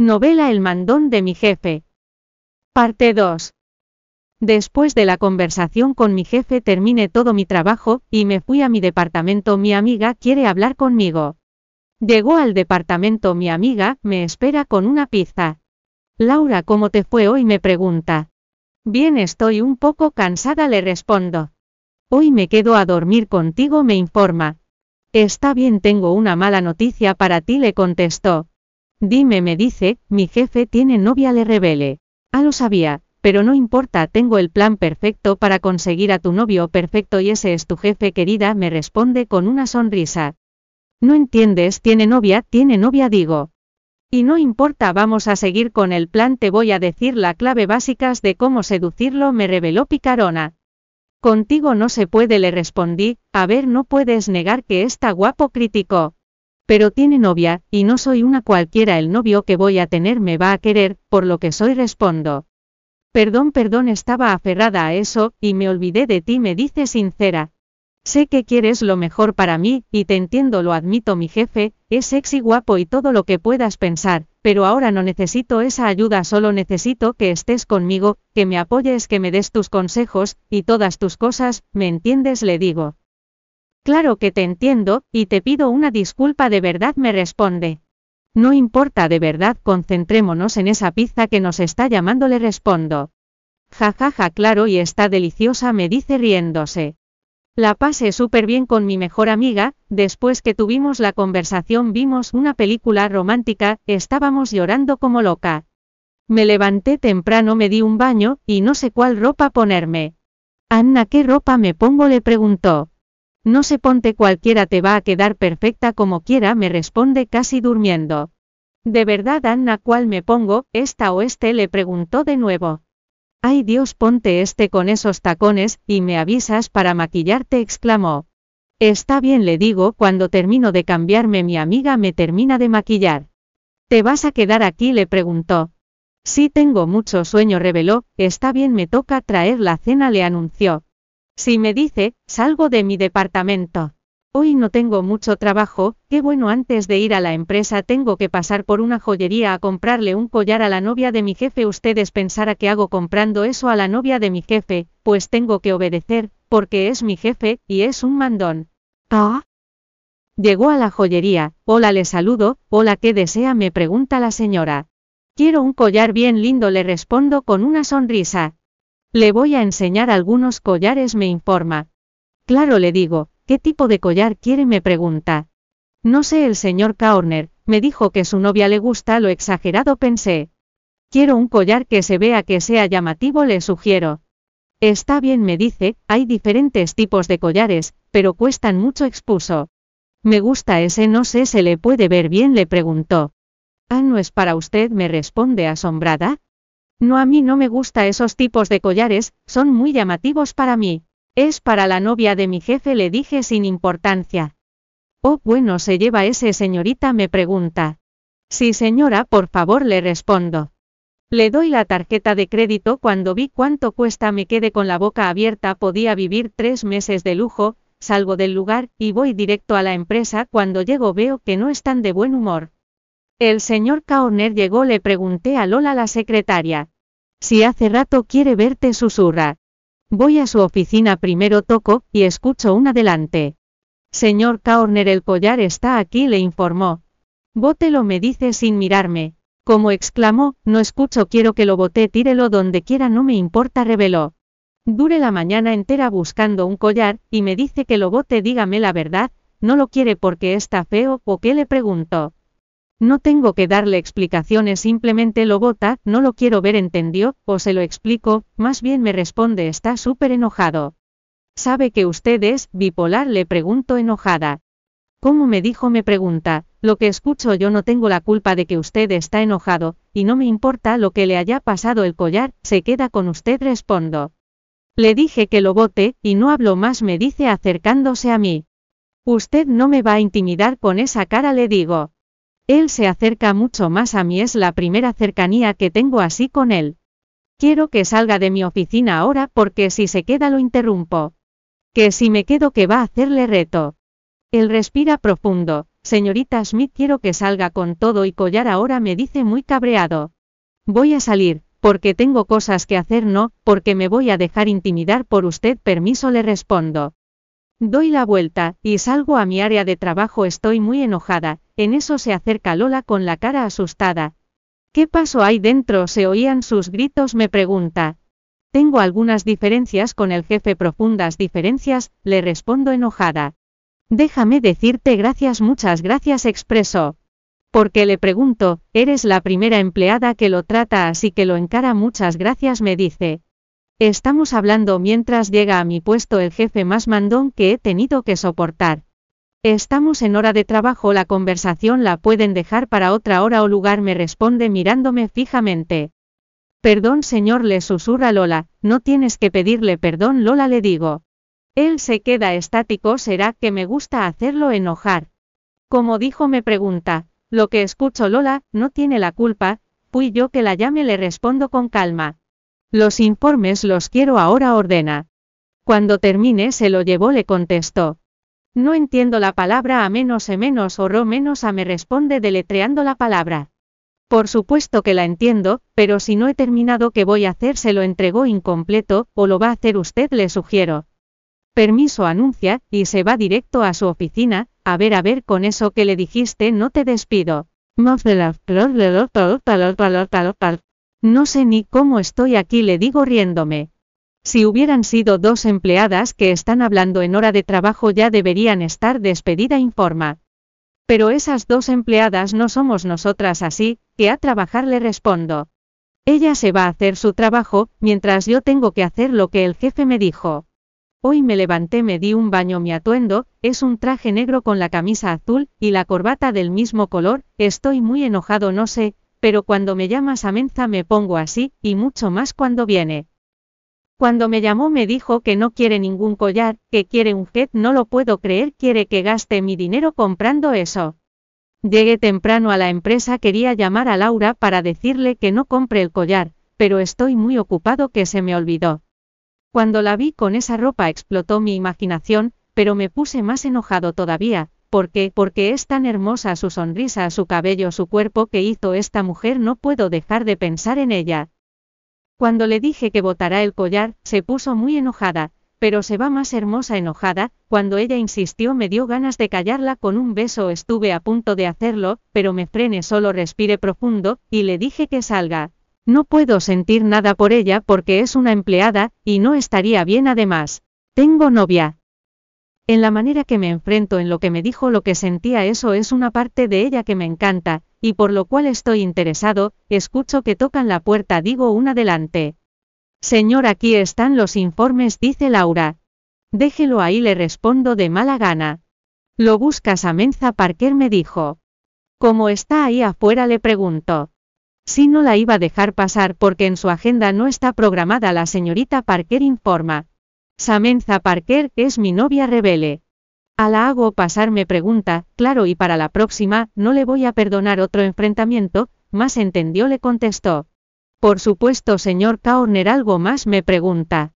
Novela El mandón de mi jefe. Parte 2. Después de la conversación con mi jefe terminé todo mi trabajo, y me fui a mi departamento. Mi amiga quiere hablar conmigo. Llegó al departamento mi amiga, me espera con una pizza. Laura, ¿cómo te fue hoy?, me pregunta. Bien, estoy un poco cansada, le respondo. Hoy me quedo a dormir contigo, me informa. Está bien, tengo una mala noticia para ti, le contestó. Dime, me dice, mi jefe tiene novia, le revele. Ah, lo sabía, pero no importa, tengo el plan perfecto para conseguir a tu novio perfecto y ese es tu jefe, querida, me responde con una sonrisa. No entiendes, tiene novia, digo. Y no importa, vamos a seguir con el plan, te voy a decir la clave básicas de cómo seducirlo, me reveló picarona. Contigo no se puede, le respondí. A ver, no puedes negar que está guapo, criticó. Pero tiene novia, y no soy una cualquiera, el novio que voy a tener me va a querer, por lo que soy, respondo. Perdón, estaba aferrada a eso, y me olvidé de ti, me dice sincera. Sé que quieres lo mejor para mí, y te entiendo, lo admito, mi jefe es sexy, guapo y todo lo que puedas pensar, pero ahora no necesito esa ayuda, solo necesito que estés conmigo, que me apoyes, que me des tus consejos, y todas tus cosas, ¿me entiendes?, le digo. Claro que te entiendo, y te pido una disculpa de verdad, me responde. No importa, de verdad, concentrémonos en esa pizza que nos está llamando, le respondo. Ja, claro, y está deliciosa, me dice riéndose. La pasé súper bien con mi mejor amiga, después que tuvimos la conversación vimos una película romántica, estábamos llorando como loca. Me levanté temprano, me di un baño, y no sé cuál ropa ponerme. Anna, ¿qué ropa me pongo?, le preguntó. No sé, ponte cualquiera, te va a quedar perfecta como quiera, me responde casi durmiendo. ¿De verdad, Anna, cuál me pongo, esta o este?, le preguntó de nuevo. Ay Dios, ponte este con esos tacones, y me avisas para maquillarte, exclamó. Está bien, le digo. Cuando termino de cambiarme mi amiga me termina de maquillar. ¿Te vas a quedar aquí?, le preguntó. Sí, tengo mucho sueño, reveló. Está bien, me toca traer la cena, le anunció. Sí, me dice, salgo de mi departamento. Hoy no tengo mucho trabajo, qué bueno, antes de ir a la empresa tengo que pasar por una joyería a comprarle un collar a la novia de mi jefe. Ustedes pensarán qué hago comprando eso a la novia de mi jefe, pues tengo que obedecer, porque es mi jefe, y es un mandón. ¿Ah? Llegó a la joyería. Hola, le saludo. Hola, ¿qué desea?, me pregunta la señora. Quiero un collar bien lindo, le respondo con una sonrisa. Le voy a enseñar algunos collares, me informa. Claro, le digo. ¿Qué tipo de collar quiere?, me pregunta. No sé, el señor Korner me dijo que su novia le gusta, lo exagerado, pensé. Quiero un collar que se vea, que sea llamativo, le sugiero. Está bien, me dice, hay diferentes tipos de collares, pero cuestan mucho, expuso. Me gusta ese, no sé, ¿se le puede ver bien?, le preguntó. Ah, ¿no es para usted?, me responde asombrada. No, a mí no me gusta esos tipos de collares, son muy llamativos para mí. Es para la novia de mi jefe, le dije sin importancia. Oh, bueno, ¿se lleva ese, señorita?, me pregunta. Sí, señora, por favor, le respondo. Le doy la tarjeta de crédito. Cuando vi cuánto cuesta me quedé con la boca abierta, podía vivir 3 meses de lujo. Salgo del lugar, y voy directo a la empresa. Cuando llego veo que no están de buen humor. El señor Korner llegó, le pregunté a Lola, la secretaria. Si hace rato quiere verte, susurra. Voy a su oficina, primero toco, y escucho un adelante. Señor Korner, el collar está aquí, le informó. Bótelo, me dice sin mirarme. Como exclamó, no escucho, quiero que lo bote, tírelo donde quiera, no me importa, reveló. Duré la mañana entera buscando un collar, y me dice que lo bote. Dígame la verdad, ¿no lo quiere porque está feo o qué?, le pregunto. No tengo que darle explicaciones, simplemente lo bota. No lo quiero ver, ¿entendió?, o se lo explico, más bien, me responde, está súper enojado. ¿Sabe que usted es bipolar?, le pregunto enojada. ¿Cómo me dijo?, me pregunta. Lo que escucho, yo no tengo la culpa de que usted está enojado, y no me importa lo que le haya pasado, el collar se queda con usted, respondo. Le dije que lo bote, y no hablo más, me dice acercándose a mí. Usted no me va a intimidar con esa cara, le digo. Él se acerca mucho más a mí, es la primera cercanía que tengo así con él. Quiero que salga de mi oficina ahora, porque si se queda lo interrumpo. Que si me quedo, ¿qué va a hacerle?, reto. Él respira profundo, Señorita Smith, quiero que salga con todo y collar ahora, me dice muy cabreado. Voy a salir, porque tengo cosas que hacer, no, porque me voy a dejar intimidar por usted, permiso, le respondo. Doy la vuelta, y salgo a mi área de trabajo, estoy muy enojada. En eso se acerca Lola con la cara asustada. ¿Qué pasó ahí dentro? ¿Se oían sus gritos?, me pregunta. Tengo algunas diferencias con el jefe, profundas diferencias, le respondo enojada. Déjame decirte gracias, muchas gracias, expreso. Porque, le pregunto, eres la primera empleada que lo trata así, que lo encara. Muchas gracias, me dice. Estamos hablando mientras llega a mi puesto el jefe más mandón que he tenido que soportar. Estamos en hora de trabajo, la conversación la pueden dejar para otra hora o lugar, me responde mirándome fijamente. Perdón, señor, le susurra Lola. No tienes que pedirle perdón, Lola, le digo. Él se queda estático. ¿Será que me gusta hacerlo enojar? ¿Cómo dijo?, me pregunta. Lo que escucho, Lola, no tiene la culpa, fui yo que la llame, le respondo con calma. Los informes los quiero ahora, ordena. Cuando termine se lo llevó, le contesto. No entiendo la palabra a menos e menos o ro menos a, me responde deletreando la palabra. Por supuesto que la entiendo, pero si no he terminado, ¿qué voy a hacer? Se lo entregó incompleto, o lo va a hacer usted, le sugiero. Permiso, anuncia, y se va directo a su oficina. A ver, con eso que le dijiste no te despido. No sé ni cómo estoy aquí, le digo riéndome. Si hubieran sido dos empleadas que están hablando en hora de trabajo ya deberían estar despedida, informa. Pero esas dos empleadas no somos nosotras, así que a trabajar, le respondo. Ella se va a hacer su trabajo, mientras yo tengo que hacer lo que el jefe me dijo. Hoy me levanté, me di un baño, mi atuendo es un traje negro con la camisa azul y la corbata del mismo color, estoy muy enojado, no sé, pero cuando me llamas a Menza me pongo así, y mucho más cuando viene. Cuando me llamó me dijo que no quiere ningún collar, que quiere un jet, no lo puedo creer, quiere que gaste mi dinero comprando eso. Llegué temprano a la empresa, quería llamar a Laura para decirle que no compre el collar, pero estoy muy ocupado que se me olvidó. Cuando la vi con esa ropa explotó mi imaginación, pero me puse más enojado todavía. ¿Por qué? Porque es tan hermosa, su sonrisa, su cabello, su cuerpo que hizo esta mujer, no puedo dejar de pensar en ella. Cuando le dije que botará el collar, se puso muy enojada, pero se va más hermosa enojada. Cuando ella insistió me dio ganas de callarla con un beso, estuve a punto de hacerlo, pero me frené, solo respiré profundo, y le dije que salga. No puedo sentir nada por ella porque es una empleada, y no estaría bien, además. Tengo novia. En la manera que me enfrento, en lo que me dijo, lo que sentía, eso es una parte de ella que me encanta, y por lo cual estoy interesado. Escucho que tocan la puerta, digo un adelante. Señor, aquí están los informes, dice Laura. Déjelo ahí, le respondo de mala gana. ¿Lo buscas a Menza Parker?, me dijo. ¿Cómo está ahí afuera?, le pregunto. Si no la iba a dejar pasar porque en su agenda no está programada, la señorita Parker informa. Menza Parker es mi novia, rebelde. ¿A la hago pasar?, me pregunta. Claro, y para la próxima no le voy a perdonar otro enfrentamiento, más entendió, le contestó. Por supuesto, señor Korner, ¿algo más?, me pregunta.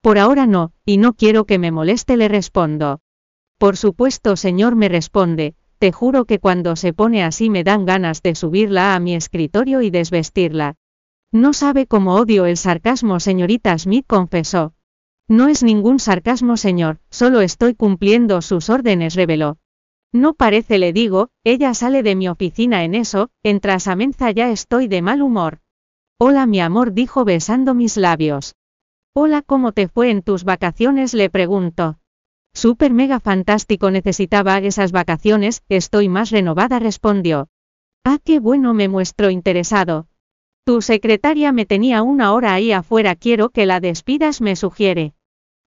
Por ahora no, y no quiero que me moleste, le respondo. Por supuesto, señor, me responde. Te juro que cuando se pone así me dan ganas de subirla a mi escritorio y desvestirla. No sabe cómo odio el sarcasmo, señorita Smith, confesó. No es ningún sarcasmo, señor, solo estoy cumpliendo sus órdenes, reveló. No parece, le digo. Ella sale de mi oficina, en eso entra Menza, ya estoy de mal humor. Hola, mi amor, dijo besando mis labios. Hola, ¿cómo te fue en tus vacaciones?, le pregunto. Super mega fantástico, necesitaba esas vacaciones, estoy más renovada, respondió. Ah, qué bueno, me muestro interesado. Tu secretaria me tenía una hora ahí afuera, quiero que la despidas, me sugiere.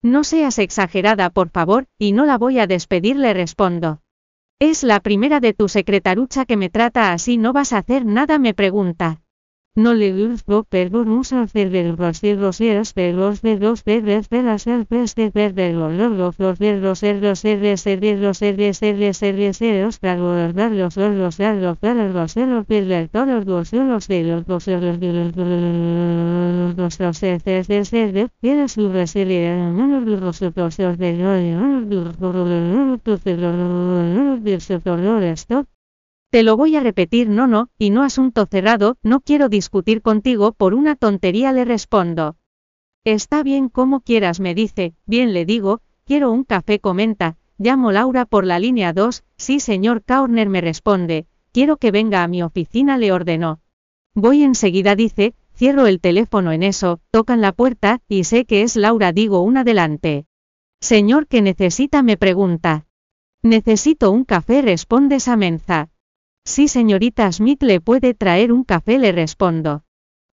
No seas exagerada, por favor, y no la voy a despedir, le respondo. Es la primera de tu secretarucha que me trata así, ¿no vas a hacer nada?, me pregunta. No le gustó perder muchas de los eras de los verdes de las herbes de verde los para guardar los para los de todos los de los Te lo voy a repetir, no, y no asunto cerrado, no quiero discutir contigo por una tontería le respondo. Está bien como quieras me dice, bien le digo, quiero un café comenta, llamo Laura por la línea 2, sí señor Korner me responde, quiero que venga a mi oficina le ordenó. Voy enseguida dice, cierro el teléfono en eso, tocan la puerta, y sé que es Laura digo un adelante. Señor que necesita me pregunta. Necesito un café responde esa Menza. Sí señorita Smith le puede traer un café le respondo.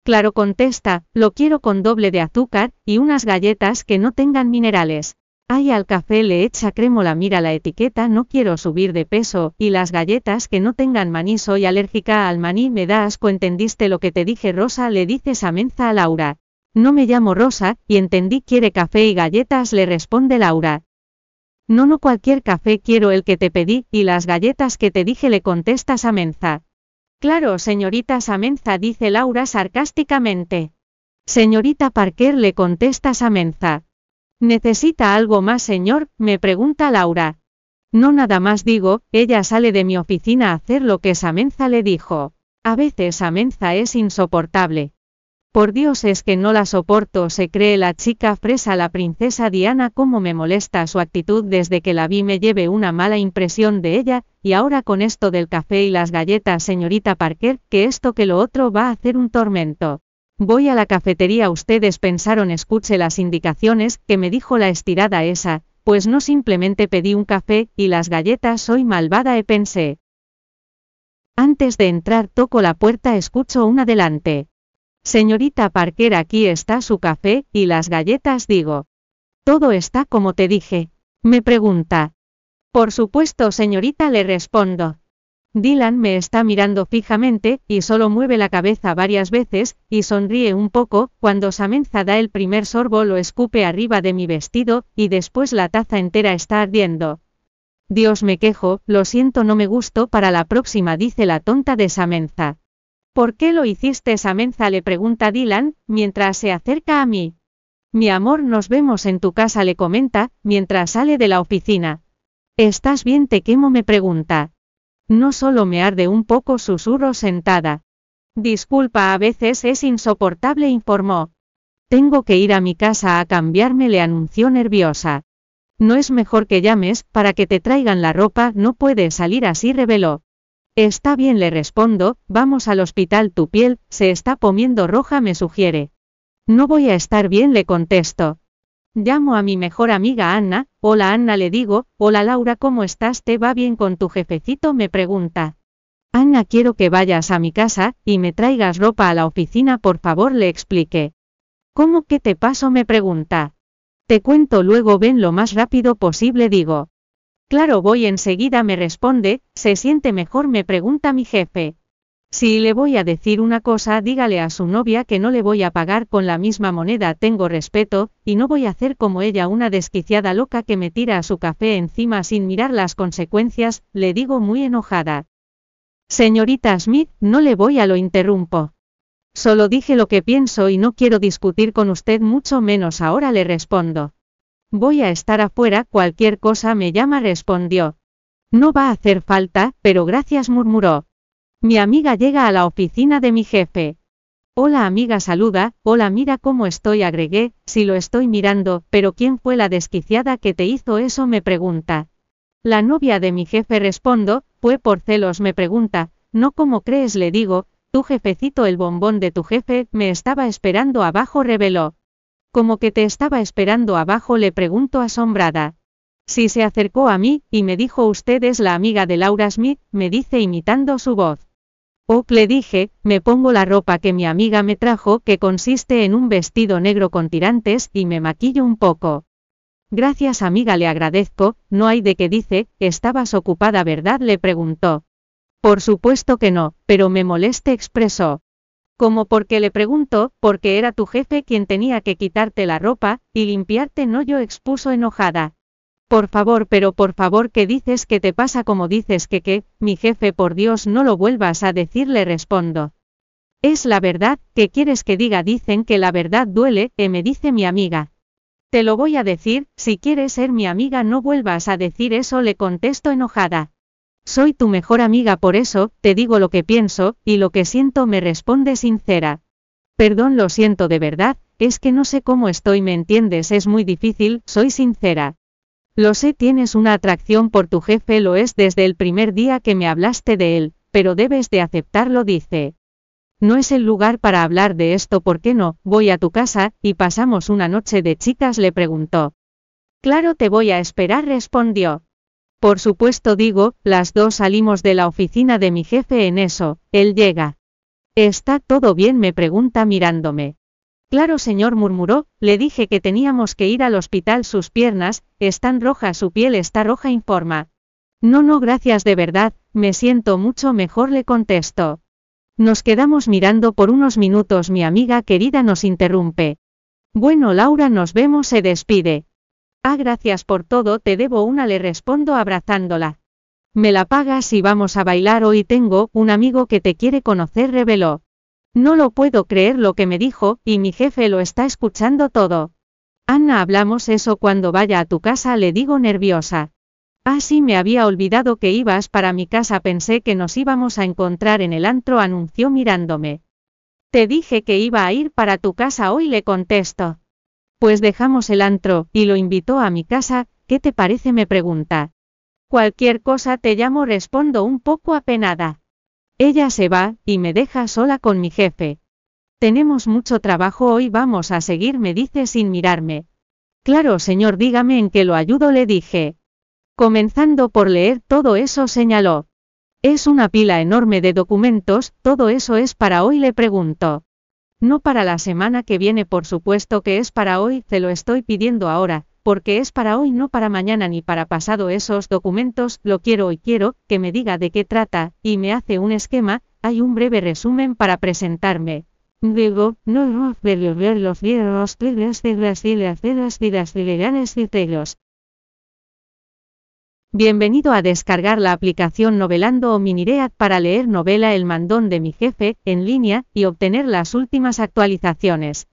Claro contesta, lo quiero con doble de azúcar, y unas galletas que no tengan minerales. Ay al café le echa crémola mira la etiqueta no quiero subir de peso, y las galletas que no tengan maní soy alérgica al maní me da asco entendiste lo que te dije Rosa le dices a Menza a Laura. No me llamo Rosa, y entendí quiere café y galletas le responde Laura. No cualquier café quiero el que te pedí, y las galletas que te dije le contestas a Menza. Claro señorita Menza dice Laura sarcásticamente. Señorita Parker le contestas a Menza. ¿Necesita algo más señor? Me pregunta Laura. No nada más digo, ella sale de mi oficina a hacer lo que Menza le dijo. A veces Menza es insoportable. Por Dios es que no la soporto, se cree la chica fresa la princesa Diana como me molesta su actitud desde que la vi me llevé una mala impresión de ella, y ahora con esto del café y las galletas señorita Parker, que esto que lo otro va a hacer un tormento. Voy a la cafetería ustedes pensaron escuche las indicaciones que me dijo la estirada esa, pues no simplemente pedí un café y las galletas soy malvada pensé. Antes de entrar toco la puerta escucho un adelante. Señorita Parker aquí está su café, y las galletas digo. ¿Todo está como te dije? Me pregunta. Por supuesto señorita le respondo. Dylan me está mirando fijamente, y solo mueve la cabeza varias veces, y sonríe un poco, cuando Menza da el primer sorbo lo escupe arriba de mi vestido, y después la taza entera está ardiendo. Dios me quejo, lo siento no me gustó para la próxima dice la tonta de Menza. ¿Por qué lo hiciste Menza? Le pregunta Dylan, mientras se acerca a mí. Mi amor nos vemos en tu casa le comenta, mientras sale de la oficina. ¿Estás bien te quemo? Me pregunta. No solo me arde un poco susurro sentada. Disculpa a veces es insoportable informó. Tengo que ir a mi casa a cambiarme le anunció nerviosa. No es mejor que llames, para que te traigan la ropa no puedes salir así reveló. Está bien le respondo, vamos al hospital tu piel, se está poniendo roja me sugiere. No voy a estar bien le contesto. Llamo a mi mejor amiga Anna, hola Anna le digo, hola Laura ¿cómo estás? ¿Te va bien con tu jefecito? Me pregunta. Anna quiero que vayas a mi casa, y me traigas ropa a la oficina por favor le expliqué. ¿Cómo que te paso? Me pregunta. Te cuento luego ven lo más rápido posible digo. Claro voy enseguida me responde, ¿se siente mejor? Me pregunta mi jefe. Si le voy a decir una cosa dígale a su novia que no le voy a pagar con la misma moneda tengo respeto, y no voy a hacer como ella una desquiciada loca que me tira a su café encima sin mirar las consecuencias, le digo muy enojada. Señorita Smith, no le voy a lo interrumpo. Solo dije lo que pienso y no quiero discutir con usted mucho menos ahora le respondo. Voy a estar afuera, cualquier cosa me llama respondió. No va a hacer falta, pero gracias murmuró. Mi amiga llega a la oficina de mi jefe. Hola amiga saluda, hola mira cómo estoy agregué, si lo estoy mirando, pero ¿quién fue la desquiciada que te hizo eso? Me pregunta. La novia de mi jefe respondo, fue por celos me pregunta, no como crees le digo, tu jefecito el bombón de tu jefe, me estaba esperando abajo reveló. ¿Como que te estaba esperando abajo? Le pregunto asombrada. Si se acercó a mí, y me dijo usted es la amiga de Laura Smith, me dice imitando su voz. Oh, le dije, me pongo la ropa que mi amiga me trajo que consiste en un vestido negro con tirantes y me maquillo un poco. Gracias amiga le agradezco, no hay de qué dice, estabas ocupada ¿verdad? Le preguntó. Por supuesto que no, pero me moleste expresó. Como porque le preguntó, porque era tu jefe quien tenía que quitarte la ropa y limpiarte, no yo, expuso enojada. Por favor, pero por favor, ¿qué dices que te pasa? Como dices que, mi jefe, por Dios, no lo vuelvas a decir, le respondo. Es la verdad, ¿qué quieres que diga? Dicen que la verdad duele, me dice mi amiga. Te lo voy a decir, si quieres ser mi amiga no vuelvas a decir eso, le contesto enojada. Soy tu mejor amiga, por eso te digo lo que pienso y lo que siento, me responde sincera. Perdón, lo siento de verdad, es que no sé cómo estoy, me entiendes, es muy difícil, soy sincera. Lo sé, tienes una atracción por tu jefe, lo es desde el primer día que me hablaste de él, pero debes de aceptarlo, dice. No es el lugar para hablar de esto, ¿por qué no? Voy a tu casa y pasamos una noche de chicas, le preguntó. Claro, te voy a esperar, respondió. Por supuesto, digo, las dos salimos de la oficina de mi jefe, en eso, él llega. ¿Está todo bien?, me pregunta mirándome. Claro, señor, murmuró, le dije que teníamos que ir al hospital, sus piernas están rojas, su piel está roja, informa. No, no, gracias, de verdad, me siento mucho mejor, le contestó. Nos quedamos mirando por unos minutos, mi amiga querida nos interrumpe. Bueno, Laura, nos vemos, se despide. Ah, gracias por todo, te debo una, le respondo abrazándola. Me la pagas y vamos a bailar hoy, tengo un amigo que te quiere conocer, reveló. No lo puedo creer lo que me dijo, y mi jefe lo está escuchando todo. Ana, hablamos eso cuando vaya a tu casa, le digo nerviosa. Ah, sí, me había olvidado que ibas para mi casa, pensé que nos íbamos a encontrar en el antro, anunció mirándome. Te dije que iba a ir para tu casa hoy, le contesto. Pues dejamos el antro, y lo invitó a mi casa, ¿qué te parece?, me pregunta. Cualquier cosa te llamo, respondo un poco apenada. Ella se va, y me deja sola con mi jefe. Tenemos mucho trabajo hoy, vamos a seguir, me dice sin mirarme. Claro, señor, dígame en qué lo ayudo, le dije. Comenzando por leer todo eso, señaló. Es una pila enorme de documentos, todo eso es para hoy, le pregunto. No, para la semana que viene, por supuesto que es para hoy, te lo estoy pidiendo ahora, porque es para hoy, no para mañana ni para pasado, esos documentos, lo quiero hoy, quiero que me diga de qué trata, y me hace un esquema, hay un breve resumen para presentarme. Digo, no ver los hierros, las. Bienvenido a descargar la aplicación Novelando o MiniRead para leer novela El mandón de mi jefe, en línea, y obtener las últimas actualizaciones.